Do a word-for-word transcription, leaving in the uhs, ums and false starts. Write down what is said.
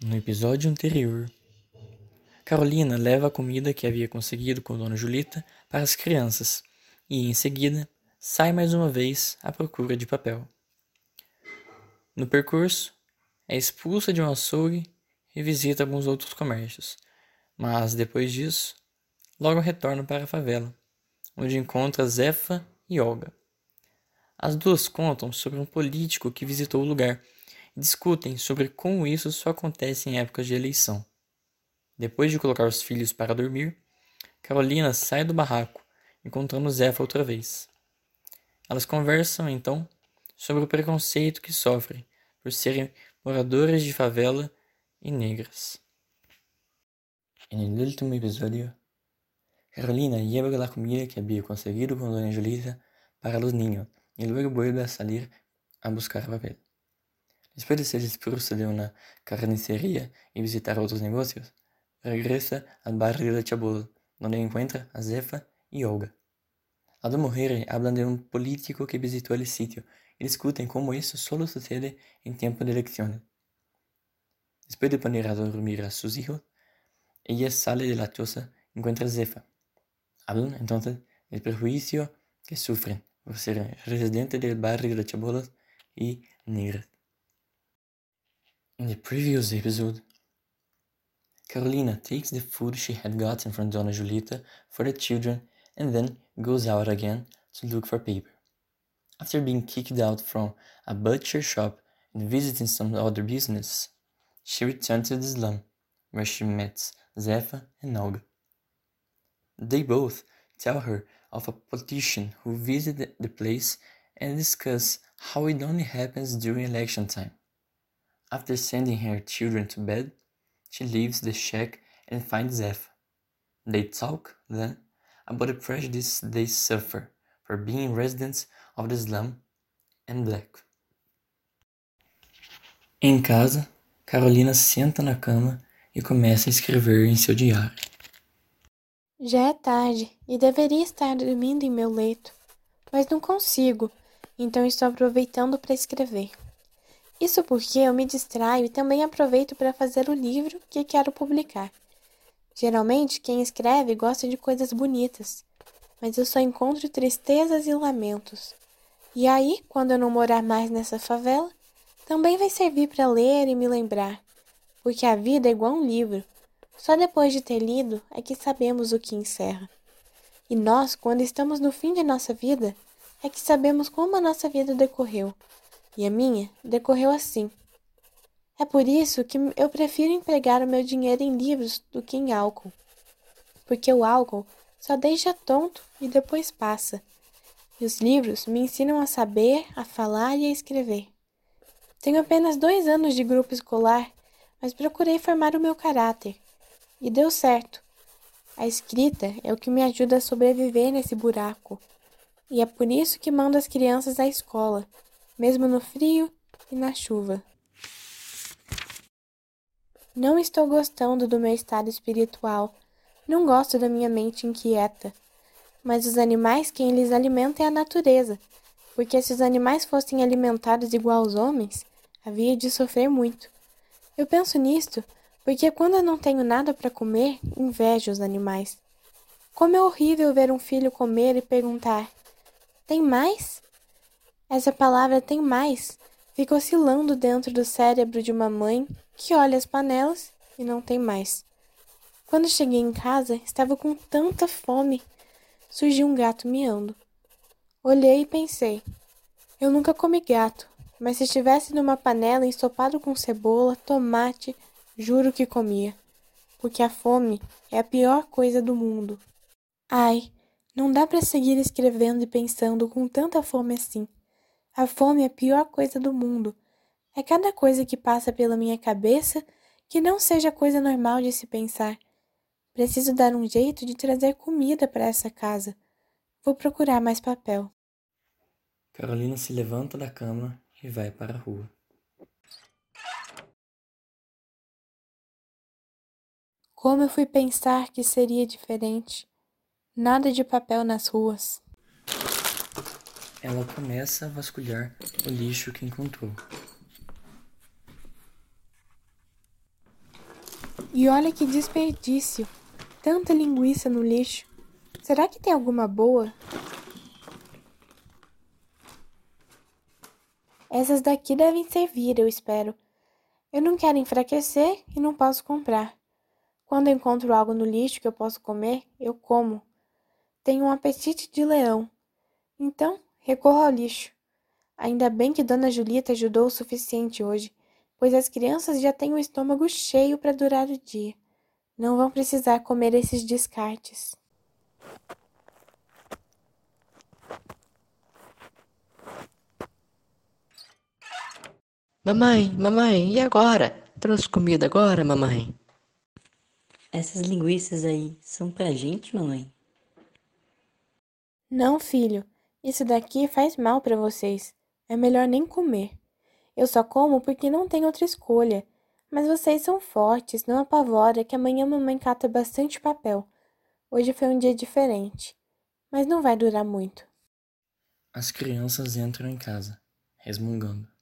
No episódio anterior, Carolina leva a comida que havia conseguido com Dona Julita para as crianças e, em seguida, sai mais uma vez à procura de papel. No percurso, é expulsa de um açougue e visita alguns outros comércios, mas, depois disso, logo retorna para a favela, onde encontra Zefa e Olga. As duas contam sobre um político que visitou o lugar, discutem sobre como isso só acontece em épocas de eleição. Depois de colocar os filhos para dormir, Carolina sai do barraco, encontrando Zefa outra vez. Elas conversam, então, sobre o preconceito que sofrem por serem moradoras de favela e negras. No último episódio, Carolina leva a comida que havia conseguido com Dona Julissa para os niños e logo vuelve a salir a buscar papel. Después de ser expulso de una carnicería y visitar otros negocios, regresa al barrio de Chabol, donde encuentra a Zefa y Olga. Las dos mujeres hablan de un político que visitó el sitio y discuten cómo eso solo sucede en tiempo de elecciones. Después de poner a dormir a sus hijos, ella sale de la choza y encuentra a Zefa. Hablan entonces del perjuicio que sufren por ser residentes del barrio de Chabolas y negras. In the previous episode, Carolina takes the food she had gotten from Dona Julita for the children and then goes out again to look for paper. After being kicked out from a butcher shop and visiting some other business, she returned to the slum, where she met Zefa and Olga. They both tell her of a politician who visited the place and discuss how it only happens during election time. After sending her children to bed, she leaves the shack and finds Zefa. They talk, then, about the prejudice they suffer for being residents of the slum and black. Em casa, Carolina senta na cama e começa a escrever em seu diário. Já é tarde e deveria estar dormindo em meu leito, mas não consigo, então estou aproveitando para escrever. Isso porque eu me distraio e também aproveito para fazer o livro que quero publicar. Geralmente, quem escreve gosta de coisas bonitas, mas eu só encontro tristezas e lamentos. E aí, quando eu não morar mais nessa favela, também vai servir para ler e me lembrar, porque a vida é igual um livro. Só depois de ter lido é que sabemos o que encerra. E nós, quando estamos no fim de nossa vida, é que sabemos como a nossa vida decorreu. E a minha decorreu assim. É por isso que eu prefiro empregar o meu dinheiro em livros do que em álcool. Porque o álcool só deixa tonto e depois passa. E os livros me ensinam a saber, a falar e a escrever. Tenho apenas dois anos de grupo escolar, mas procurei formar o meu caráter. E deu certo. A escrita é o que me ajuda a sobreviver nesse buraco. E é por isso que mando as crianças à escola. Mesmo no frio e na chuva. Não estou gostando do meu estado espiritual. Não gosto da minha mente inquieta. Mas os animais quem lhes alimenta é a natureza, porque se os animais fossem alimentados igual aos homens, havia de sofrer muito. Eu penso nisto porque quando eu não tenho nada para comer, invejo os animais. Como é horrível ver um filho comer e perguntar: tem mais? Essa palavra tem mais fica oscilando dentro do cérebro de uma mãe que olha as panelas e não tem mais. Quando cheguei em casa, estava com tanta fome. Surgiu um gato miando. Olhei e pensei, eu nunca comi gato, mas se estivesse numa panela ensopado com cebola, tomate, juro que comia. Porque a fome é a pior coisa do mundo. Ai, não dá para seguir escrevendo e pensando com tanta fome assim. A fome é a pior coisa do mundo. É cada coisa que passa pela minha cabeça que não seja coisa normal de se pensar. Preciso dar um jeito de trazer comida para essa casa. Vou procurar mais papel. Carolina se levanta da cama e vai para a rua. Como eu fui pensar que seria diferente. Nada de papel nas ruas. Ela começa a vasculhar o lixo que encontrou. E olha que desperdício! Tanta linguiça no lixo! Será que tem alguma boa? Essas daqui devem servir, eu espero. Eu não quero enfraquecer e não posso comprar. Quando encontro algo no lixo que eu posso comer, eu como. Tenho um apetite de leão. Então, recorro ao lixo. Ainda bem que Dona Julita ajudou o suficiente hoje, pois as crianças já têm o estômago cheio para durar o dia. Não vão precisar comer esses descartes. Mamãe, mamãe, e agora? Trouxe comida agora, mamãe? Essas linguiças aí são pra gente, mamãe? Não, filho. Isso daqui faz mal pra vocês. É melhor nem comer. Eu só como porque não tem outra escolha. Mas vocês são fortes, não apavora que amanhã mamãe cata bastante papel. Hoje foi um dia diferente. Mas não vai durar muito. As crianças entram em casa, resmungando.